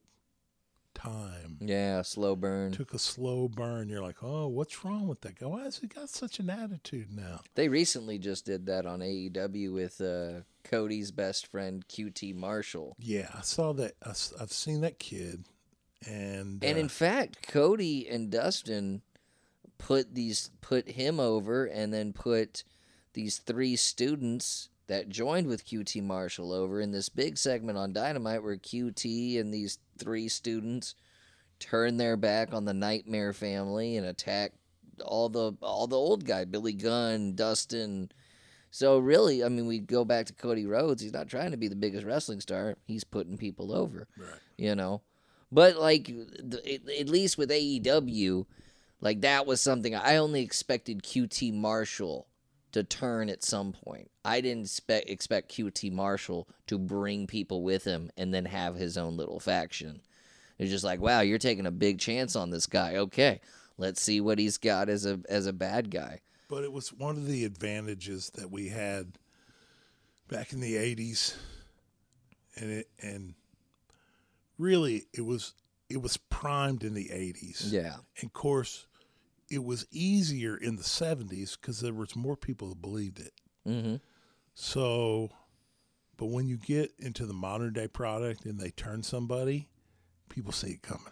time. Yeah, a slow burn. It took a slow burn. You're like, oh, what's wrong with that guy? Why has he got such an attitude now? They recently just did that on A E W with uh, Cody's best friend, Q T Marshall. Yeah, I saw that. I, I've seen that kid. And, uh, and in fact, Cody and Dustin put these put him over, and then put these three students that joined with Q T Marshall over in this big segment on Dynamite, where Q T and these three students turn their back on the Nightmare Family and attack all the all the old guy, Billy Gunn, Dustin. So really, I mean, we go back to Cody Rhodes. He's not trying to be the biggest wrestling star. He's putting people over, right. you know. But, like, at least with A E W, like, that was something. I only expected Q T Marshall to turn at some point. I didn't expect, expect Q T Marshall to bring people with him and then have his own little faction. It's just like, wow, you're taking a big chance on this guy. Okay, let's see what he's got as a as a bad guy. But it was one of the advantages that we had back in the eighties, and it, and... Really, it was it was primed in the eighties. Yeah. And, of course, it was easier in the seventies because there was more people who believed it. Mm-hmm. So, but when you get into the modern-day product and they turn somebody, people see it coming.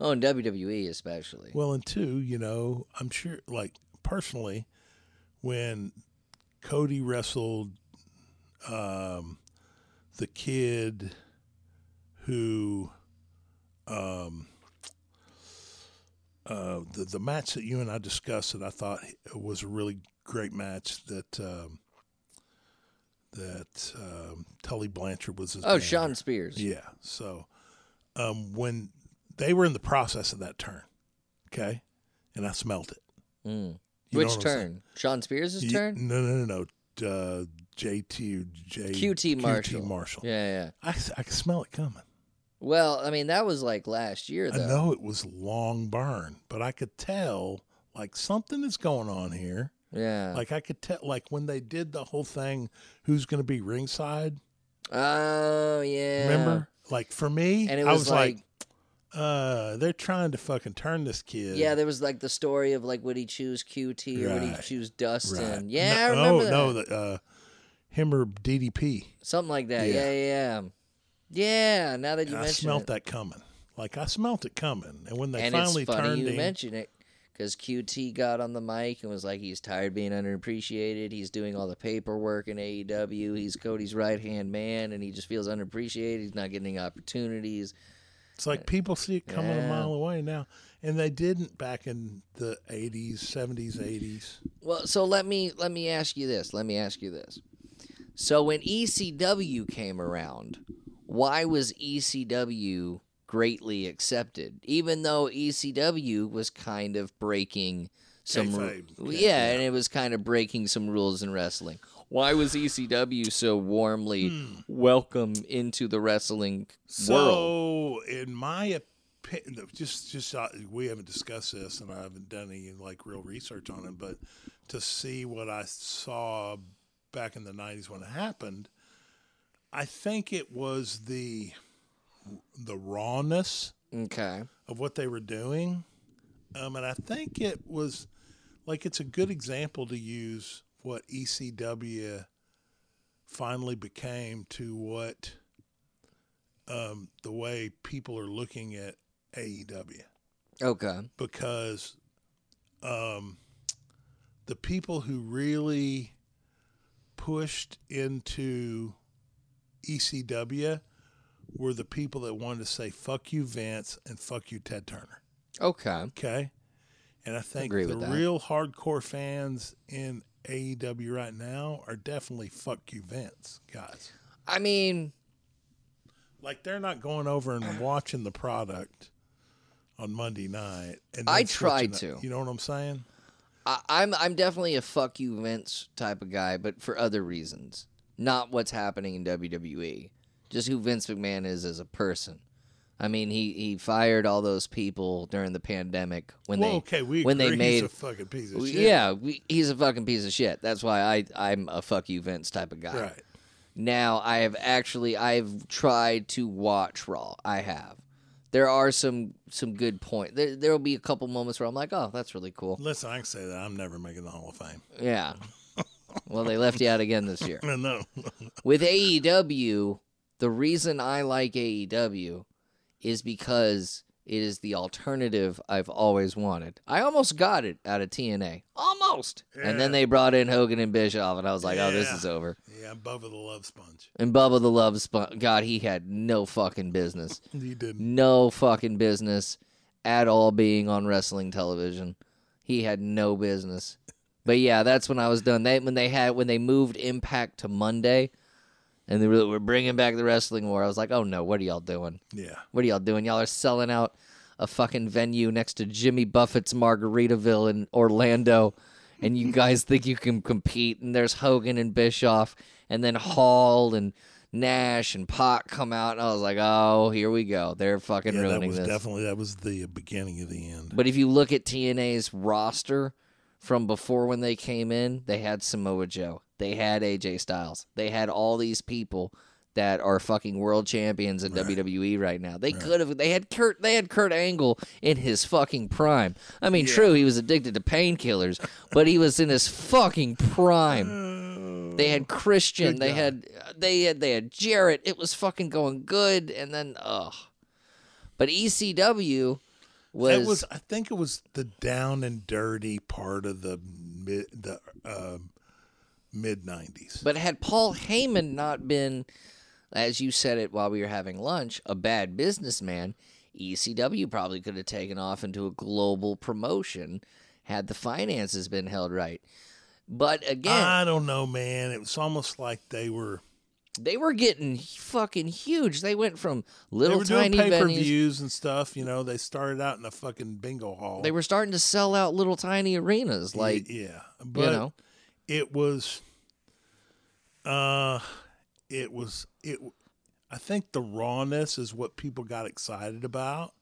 Oh, and W W E especially. Well, and two, you know, I'm sure, like, personally, when Cody wrestled um, the kid... who, um, uh, the, the match that you and I discussed that I thought was a really great match that, um, that, um, Tully Blanchard was his Oh, banner. Sean Spears. Yeah. So, um, when they were in the process of that turn, okay, and I smelled it. Mm. Which turn? Sean Spears' you, turn? No, no, no, no. Uh, J T, J, Q T Marshall. Q T Marshall. Yeah, yeah. I, I can smell it coming. Well, I mean, that was like last year, though. I know it was long burn, but I could tell, like, something is going on here. Yeah. Like I could tell, like when they did the whole thing, who's going to be ringside? Oh, yeah. Remember? Like for me, and it was I was like, like uh, they're trying to fucking turn this kid. Yeah, there was like the story of like, would he choose Q T or right. would he choose Dustin? Right. Yeah, no, I remember that. No, no, the, uh, him or D D P. Something like that. Yeah, yeah, yeah. Yeah, now that you and mention it. I smelt it. that coming. Like, I smelt it coming. And when they and finally turned him. And it's funny you him, mention it, because Q T got on the mic and was like, he's tired of being underappreciated. He's doing all the paperwork in A E W. He's Cody's right-hand man, and he just feels underappreciated. He's not getting any opportunities. It's like people see it coming yeah. a mile away now. And they didn't back in the eighties, seventies, eighties. Well, so let me let me ask you this. Let me ask you this. So when E C W came around, why was E C W greatly accepted? Even though E C W was kind of breaking some ru- yeah, yeah, and it was kind of breaking some rules in wrestling. Why was E C W so warmly hmm. welcomed into the wrestling so, world? So, in my opinion, just just uh, we haven't discussed this, and I haven't done any like real research on it, but to see what I saw back in the nineties when it happened, I think it was the the rawness okay. of what they were doing. Um, and I think it was, like, it's a good example to use what E C W finally became to what um, the way people are looking at A E W. Okay. Because um, the people who really pushed into E C W were the people that wanted to say, fuck you, Vince, and fuck you, Ted Turner. Okay. Okay. And I think Agree the real hardcore fans in A E W right now are definitely fuck you, Vince guys. I mean, like they're not going over and watching the product on Monday night. And I tried to. Up. You know what I'm saying? I, I'm I'm definitely a fuck you, Vince type of guy, but for other reasons. Not what's happening in W W E, just who Vince McMahon is as a person. I mean, he, he fired all those people during the pandemic when well, they okay, we when agree they made he's a fucking piece of shit. Yeah, we, he's a fucking piece of shit. That's why I I'm a fuck you Vince type of guy. Right. Now I have actually I've tried to watch Raw. I have. There are some some good points. There there will be a couple moments where I'm like, oh, that's really cool. Listen, I can say that I'm never making the Hall of Fame. Yeah. Well, they left you out again this year. I know. With A E W, the reason I like A E W is because it is the alternative I've always wanted. I almost got it out of T N A. Almost. Yeah. And then they brought in Hogan and Bischoff, and I was like, yeah. oh, this is over. Yeah, Bubba the Love Sponge. And Bubba the Love Sponge. God, he had no fucking business. He didn't. No fucking business at all being on wrestling television. He had no business. But yeah, that's when I was done. They when they had when they moved Impact to Monday, and they were, were bringing back the wrestling war. I was like, oh no, what are y'all doing? Yeah, what are y'all doing? Y'all are selling out a fucking venue next to Jimmy Buffett's Margaritaville in Orlando, and you guys think you can compete? And there's Hogan and Bischoff, and then Hall and Nash and Pac come out, and I was like, oh, here we go. They're fucking yeah, ruining that was this. Definitely, that was the beginning of the end. But if you look at T N A's roster. From before when they came in, they had Samoa Joe. They had A J Styles. They had all these people that are fucking world champions in right. W W E right now. They right. could have. They had Kurt. They had Kurt Angle in his fucking prime. I mean, yeah. true, he was addicted to painkillers, but he was in his fucking prime. They had Christian. They had. They had. They had Jarrett. It was fucking going good, and then ugh. But E C W. Was, was I think it was the down and dirty part of the mid the uh, mid nineties. But had Paul Heyman not been, as you said it while we were having lunch, a bad businessman, E C W probably could have taken off into a global promotion had the finances been held right. But again, I don't know, man. It was almost like they were. They were getting fucking huge. They went from little tiny venues. They were doing pay-per-views and stuff. You know, they started out in a fucking bingo hall. They were starting to sell out little tiny arenas. Like, yeah, but you know. it was, uh, it was it. I think the rawness is what people got excited about,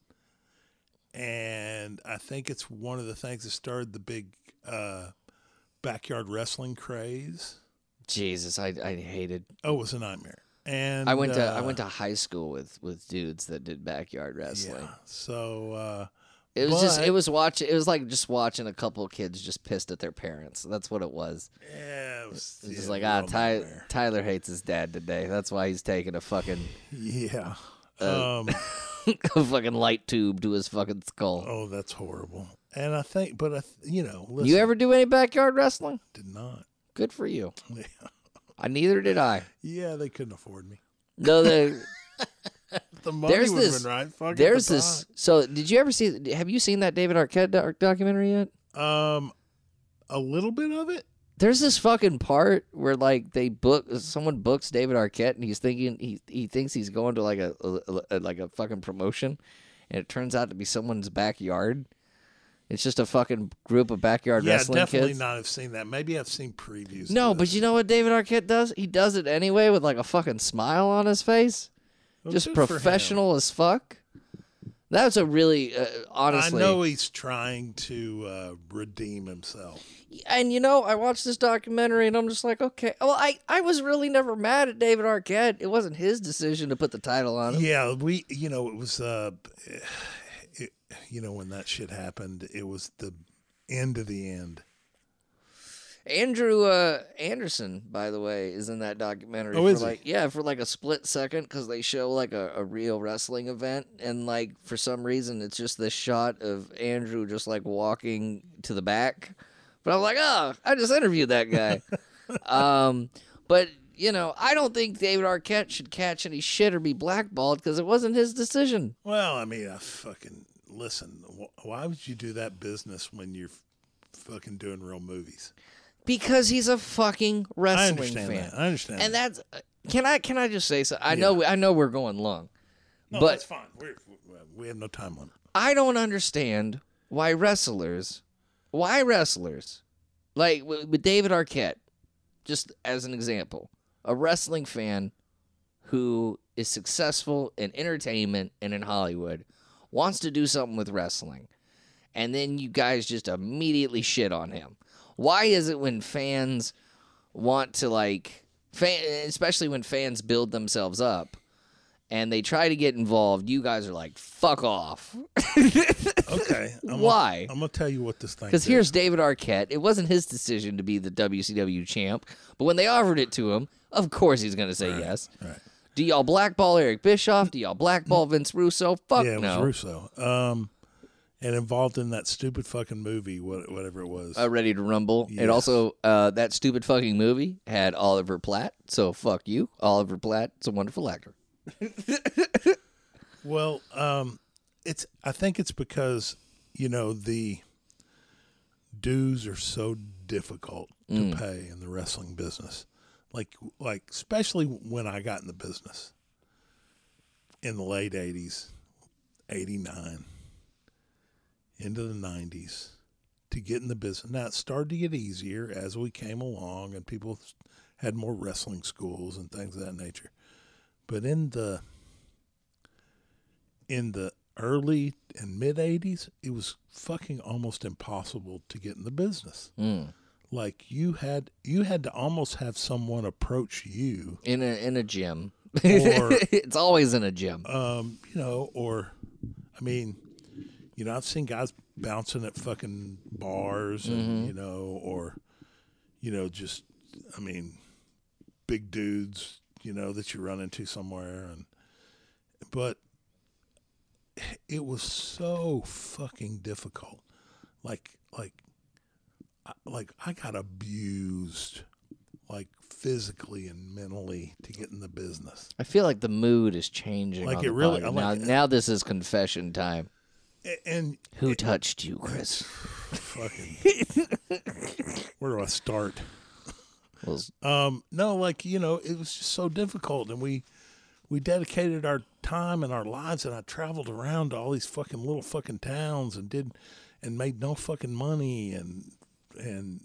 and I think it's one of the things that started the big uh, backyard wrestling craze. Jesus, I I hated. Oh, it was a nightmare. And I went to uh, I went to high school with, with dudes that did backyard wrestling. Yeah, so uh, it was but, just it was watch it was like just watching a couple of kids just pissed at their parents. That's what it was. Yeah, it was, it was yeah, just like ah, Ty, Tyler hates his dad today. That's why he's taking a fucking yeah. Uh, um, a fucking light tube to his fucking skull. Oh, that's horrible. And I think, but I, th- you know, listen, you ever do any backyard wrestling? Did not. Good for you. Yeah. I neither did I. Yeah, they couldn't afford me. No, they. The money there's would this, been right. Fuck there's the this. So, did you ever see? Have you seen that David Arquette doc- documentary yet? Um, a little bit of it. There's this fucking part where like they book someone books David Arquette and he's thinking he he thinks he's going to like a, a, a like a fucking promotion, and it turns out to be someone's backyard. It's just a fucking group of backyard yeah, wrestling kids. Yeah, definitely not have seen that. Maybe I've seen previews. No, but you know what David Arquette does? He does it anyway with like a fucking smile on his face. Well, just professional as fuck. That's a really, uh, honestly. I know he's trying to uh, redeem himself. And you know, I watched this documentary and I'm just like, okay. Well, I, I was really never mad at David Arquette. It wasn't his decision to put the title on him. Yeah, we, you know, it was... Uh, It, you know, when that shit happened, it was the end of the end. Andrew uh, Anderson, by the way, is in that documentary. Oh, for is like, he? Yeah, for like a split second, because they show like a, a real wrestling event. And like, for some reason, it's just this shot of Andrew just like walking to the back. But I'm like, oh, I just interviewed that guy. um, but, you know, I don't think David Arquette should catch any shit or be blackballed because it wasn't his decision. Well, I mean, I fucking... Listen, why would you do that business when you're fucking doing real movies? Because he's a fucking wrestling fan. I understand fan. that. I understand and that. that's... Can I can I just say something? I, yeah. know, I know we're going long. No, but that's fine. We're, we have no time on it. I don't understand why wrestlers... Why wrestlers... Like, with David Arquette, just as an example, a wrestling fan who is successful in entertainment and in Hollywood... wants to do something with wrestling, and then you guys just immediately shit on him. Why is it when fans want to, like, fan, especially when fans build themselves up, and they try to get involved, you guys are like, fuck off. Okay. I'm Why? Gonna, I'm going to tell you what this thing is. Because here's David Arquette. It wasn't his decision to be the W C W champ, but when they offered it to him, of course he's going to say right, yes. Right. Do y'all blackball Eric Bischoff? Do y'all blackball Vince Russo? Fuck no. Yeah, it no. was Russo. Um, and involved in that stupid fucking movie, whatever it was. Uh, Ready to Rumble. Yes. And also, uh, that stupid fucking movie had Oliver Platt. So fuck you. Oliver Platt's a wonderful actor. Well, um, it's. I think it's because, you know, the dues are so difficult to mm. pay in the wrestling business. Like, like, especially when I got in the business in the late eighties, eighty-nine, into the nineties, to get in the business. Now, it started to get easier as we came along and people had more wrestling schools and things of that nature. But in the in the early and mid-eighties, it was fucking almost impossible to get in the business. Mm. Like you had, you had to almost have someone approach you in a in a gym. Or, it's always in a gym, um, you know. Or, I mean, you know, I've seen guys bouncing at fucking bars, and mm-hmm. you know, or, you know, just, I mean, big dudes, you know, that you run into somewhere, and but it was so fucking difficult, like like. Like, I got abused, like, physically and mentally to get in the business. I feel like the mood is changing. Like, it really... Now, like, now this is confession time. And Who it, touched you, Chris? Fucking... Where do I start? Well, um, no, like, you know, it was just so difficult, and we... We dedicated our time and our lives, and I traveled around to all these fucking little fucking towns and did... And made no fucking money, and... And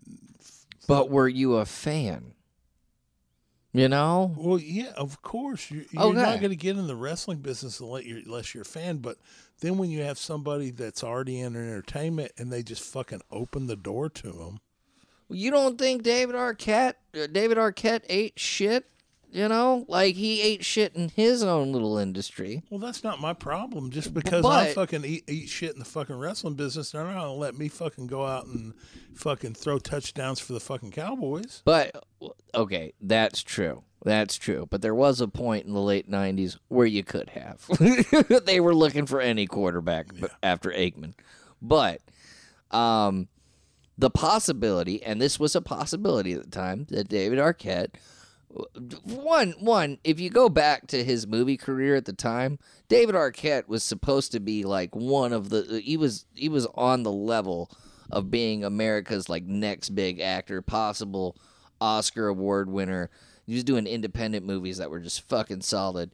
but were you a fan? You know? Well, yeah, of course. You're, you're okay. not going to get in the wrestling business unless you're a fan. But then when you have somebody that's already in entertainment and they just fucking open the door to them. You don't think David Arquette, uh, David Arquette ate shit? You know, like he ate shit in his own little industry. Well, that's not my problem. Just because but, I fucking eat, eat shit in the fucking wrestling business, they're not gonna let me fucking go out and fucking throw touchdowns for the fucking Cowboys. But okay, that's true. That's true. But there was a point in the late nineties where you could have. They were looking for any quarterback yeah. after Aikman. But um, the possibility, and this was a possibility at the time, that David Arquette. One, one. If you go back to his movie career at the time, David Arquette was supposed to be like one of the. He was he was on the level of being America's like next big actor, possible Oscar award winner. He was doing independent movies that were just fucking solid.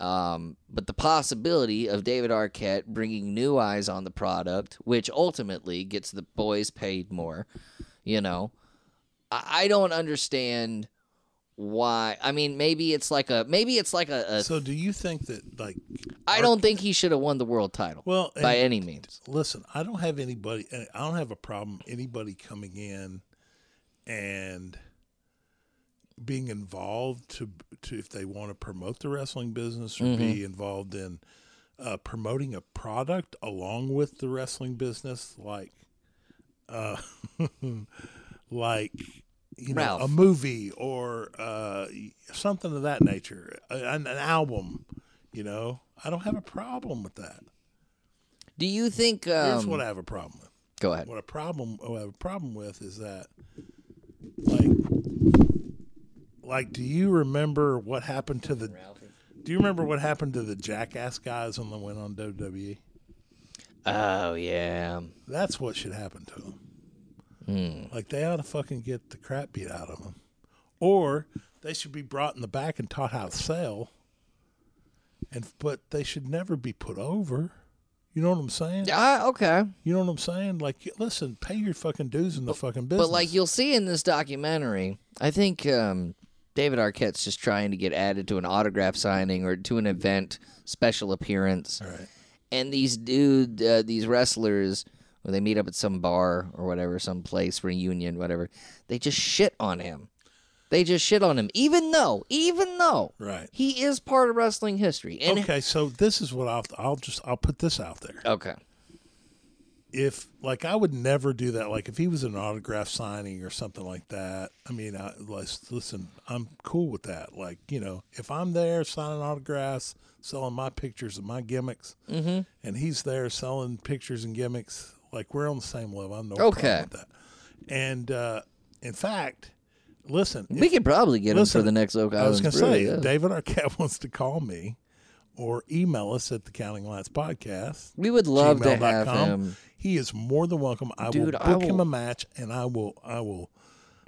Um, but the possibility of David Arquette bringing new eyes on the product, which ultimately gets the boys paid more, you know, I, I don't understand. Why? I mean, maybe it's like a maybe it's like a. a so, do you think that like I don't Arquette, think he should have won the world title? Well, by any means. Listen, I don't have anybody. I don't have a problem anybody coming in and being involved to to if they want to promote the wrestling business or mm-hmm. be involved in uh, promoting a product along with the wrestling business, like uh, like. You know, Ralph. A movie or uh, something of that nature, an, an album, you know. I don't have a problem with that. Do you think... Um, Here's what I have a problem with. Go ahead. What, a problem, what I have a problem with is that, like, like, do you remember what happened to the... Ralphie. Do you remember what happened to the Jackass guys when they went on W W E? Oh, yeah. That's what should happen to them. Mm. Like, they ought to fucking get the crap beat out of them. Or they should be brought in the back and taught how to sell. And But they should never be put over. You know what I'm saying? Uh, okay. You know what I'm saying? Like, listen, pay your fucking dues in the but, fucking business. But like you'll see in this documentary, I think um, David Arquette's just trying to get added to an autograph signing or to an event, special appearance. All right. And these dude, uh, these wrestlers... Or they meet up at some bar or whatever, some place, reunion, whatever. They just shit on him. They just shit on him, even though, even though right. he is part of wrestling history. And okay, so this is what I'll, I'll just, I'll put this out there. Okay. If, like, I would never do that. Like, if he was an autograph signing or something like that, I mean, I, listen, I'm cool with that. Like, you know, if I'm there signing autographs, selling my pictures and my gimmicks, mm-hmm. and he's there selling pictures and gimmicks... Like, we're on the same level. I'm no okay. problem with that. And, uh, in fact, listen. We if, could probably get listen, him for the next Oak Island. I was going to say, yeah. David Arquette wants to call me or email us at the Counting Lights Podcast. We would love to have him. He is more than welcome. I Dude, will book I will... him a match, and I will I will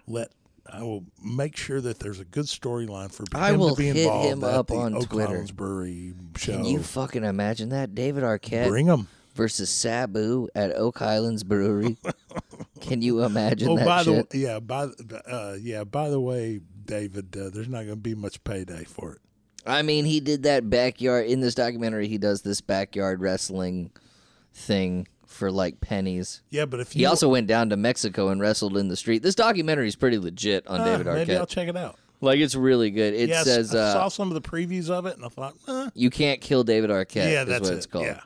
let I will make sure that there's a good storyline for I him will to be hit involved him up on Oak Twitter. Islands Brewery show. Can you fucking imagine that? David Arquette. Bring him. Versus Sabu at Oak Islands Brewery. Can you imagine oh, that by shit? The, yeah, by the, uh, yeah, by the way, David, uh, there's not going to be much payday for it. I mean, he did that backyard, in this documentary, he does this backyard wrestling thing for, like, pennies. Yeah, but if you... He also went down to Mexico and wrestled in the street. This documentary is pretty legit on uh, David Arquette. Maybe I'll check it out. Like, it's really good. It yeah, says... I saw uh, some of the previews of it, and I thought, eh. You Can't Kill David Arquette yeah, that's is what it. It's called. Yeah.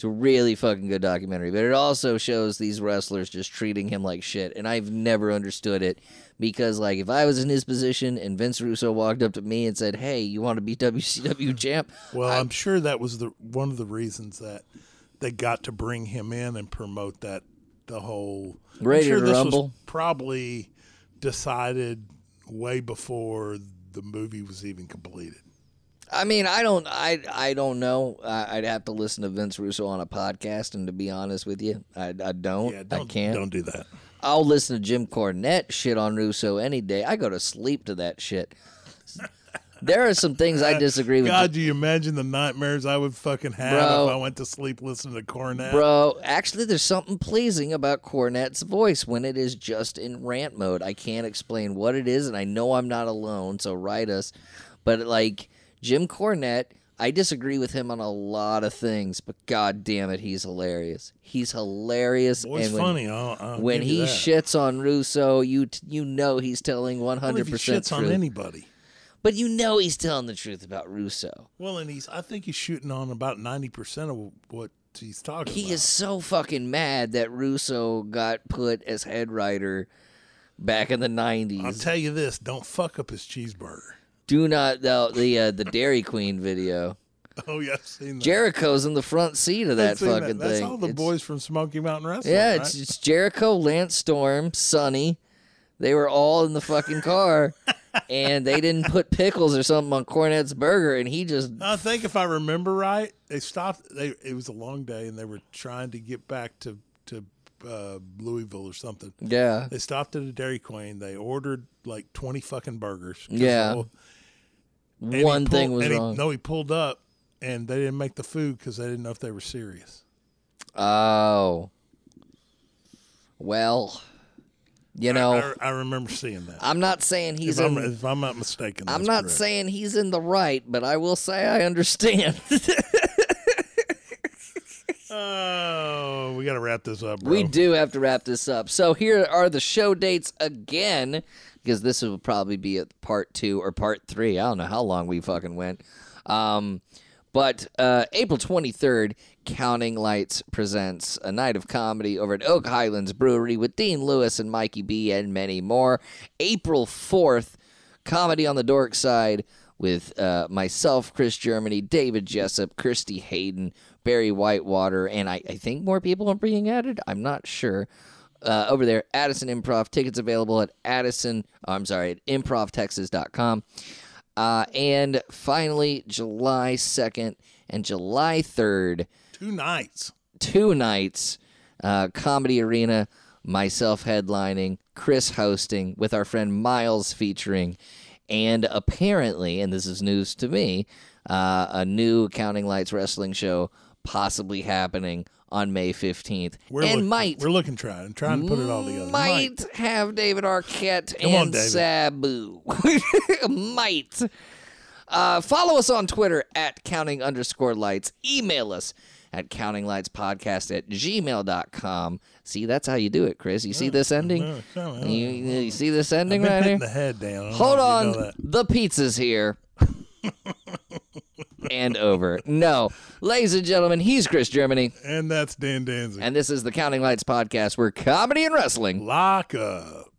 It's a really fucking good documentary, but it also shows these wrestlers just treating him like shit, and I've never understood it because, like, if I was in his position and Vince Russo walked up to me and said, "Hey, you want to be W C W champ?" Well, I'm, I'm sure that was the one of the reasons that they got to bring him in and promote that the whole. Ready I'm sure to this rumble. Was probably decided way before the movie was even completed. I mean, I don't, I, I don't know. I, I'd have to listen to Vince Russo on a podcast, and to be honest with you, I, I don't. Yeah, don't I can't. Don't do that. I'll listen to Jim Cornette shit on Russo any day. I go to sleep to that shit. There are some things I disagree with. God, do you imagine the nightmares I would fucking have bro, if I went to sleep listening to Cornette? Bro, actually, there's something pleasing about Cornette's voice when it is just in rant mode. I can't explain what it is, and I know I'm not alone, so write us. But, like... Jim Cornette, I disagree with him on a lot of things, but God damn it, he's hilarious. He's hilarious. Boy's and when, funny. I'll, I'll when he that. shits on Russo, you t- you know he's telling one hundred percent well, if he shits truth. on anybody. But you know he's telling the truth about Russo. Well, and he's I think he's shooting on about ninety percent of what he's talking he about. He is so fucking mad that Russo got put as head writer back in the nineties. I'll tell you this, don't fuck up his cheeseburger. Do not, though, the uh, the Dairy Queen video. Oh, yeah, I've seen that. Jericho's in the front seat of that fucking that. That's thing. That's all the it's, boys from Smoky Mountain Wrestling, Yeah, it's, right? it's Jericho, Lance Storm, Sonny. They were all in the fucking car, and they didn't put pickles or something on Cornette's burger, and he just... I think if I remember right, they stopped. They It was a long day, and they were trying to get back to, to uh, Louisville or something. Yeah. They stopped at a Dairy Queen. They ordered, like, twenty fucking burgers. Yeah. All, And One pulled, thing was and he, wrong. No, he pulled up, and they didn't make the food because they didn't know if they were serious. Oh. Well, you I, know. I, I remember seeing that. I'm not saying he's if in. I'm, if I'm not mistaken. I'm not correct. saying he's in the right, but I will say I understand. Oh, we got to wrap this up, bro. We do have to wrap this up. So here are the show dates again. Because this will probably be at part two or part three. I don't know how long we fucking went. Um, but uh, April twenty-third, Counting Lights presents a night of comedy over at Oak Highlands Brewery with Dean Lewis and Mikey B and many more. April fourth, Comedy on the Dork Side with uh, myself, Chris Germany, David Jessup, Christy Hayden, Barry Whitewater, and I, I think more people are being added. I'm not sure. Uh, over there, Addison Improv. Tickets available at Addison, oh, I'm sorry, at improv texas dot com. Uh, and finally, July second and July third. Two nights. Two nights. Uh, Comedy Arena, myself headlining, Chris hosting, with our friend Miles featuring. And apparently, and this is news to me, uh, a new Counting Lights wrestling show possibly happening on May fifteenth. We're and looking, might. We're looking, trying, trying to put it all together. Might, might. have David Arquette Come and on, David. Sabu. might. Uh, follow us on Twitter at counting underscore lights. Email us at countinglightspodcast at gmail dot com. See, that's how you do it, Chris. You see this ending? You, you see this ending right here? The head down. Hold on. You know the pizza's here. And over. No. Ladies and gentlemen, he's Chris Germany. And that's Dan Danzig. And this is the Counting Lights Podcast, where comedy and wrestling lock up.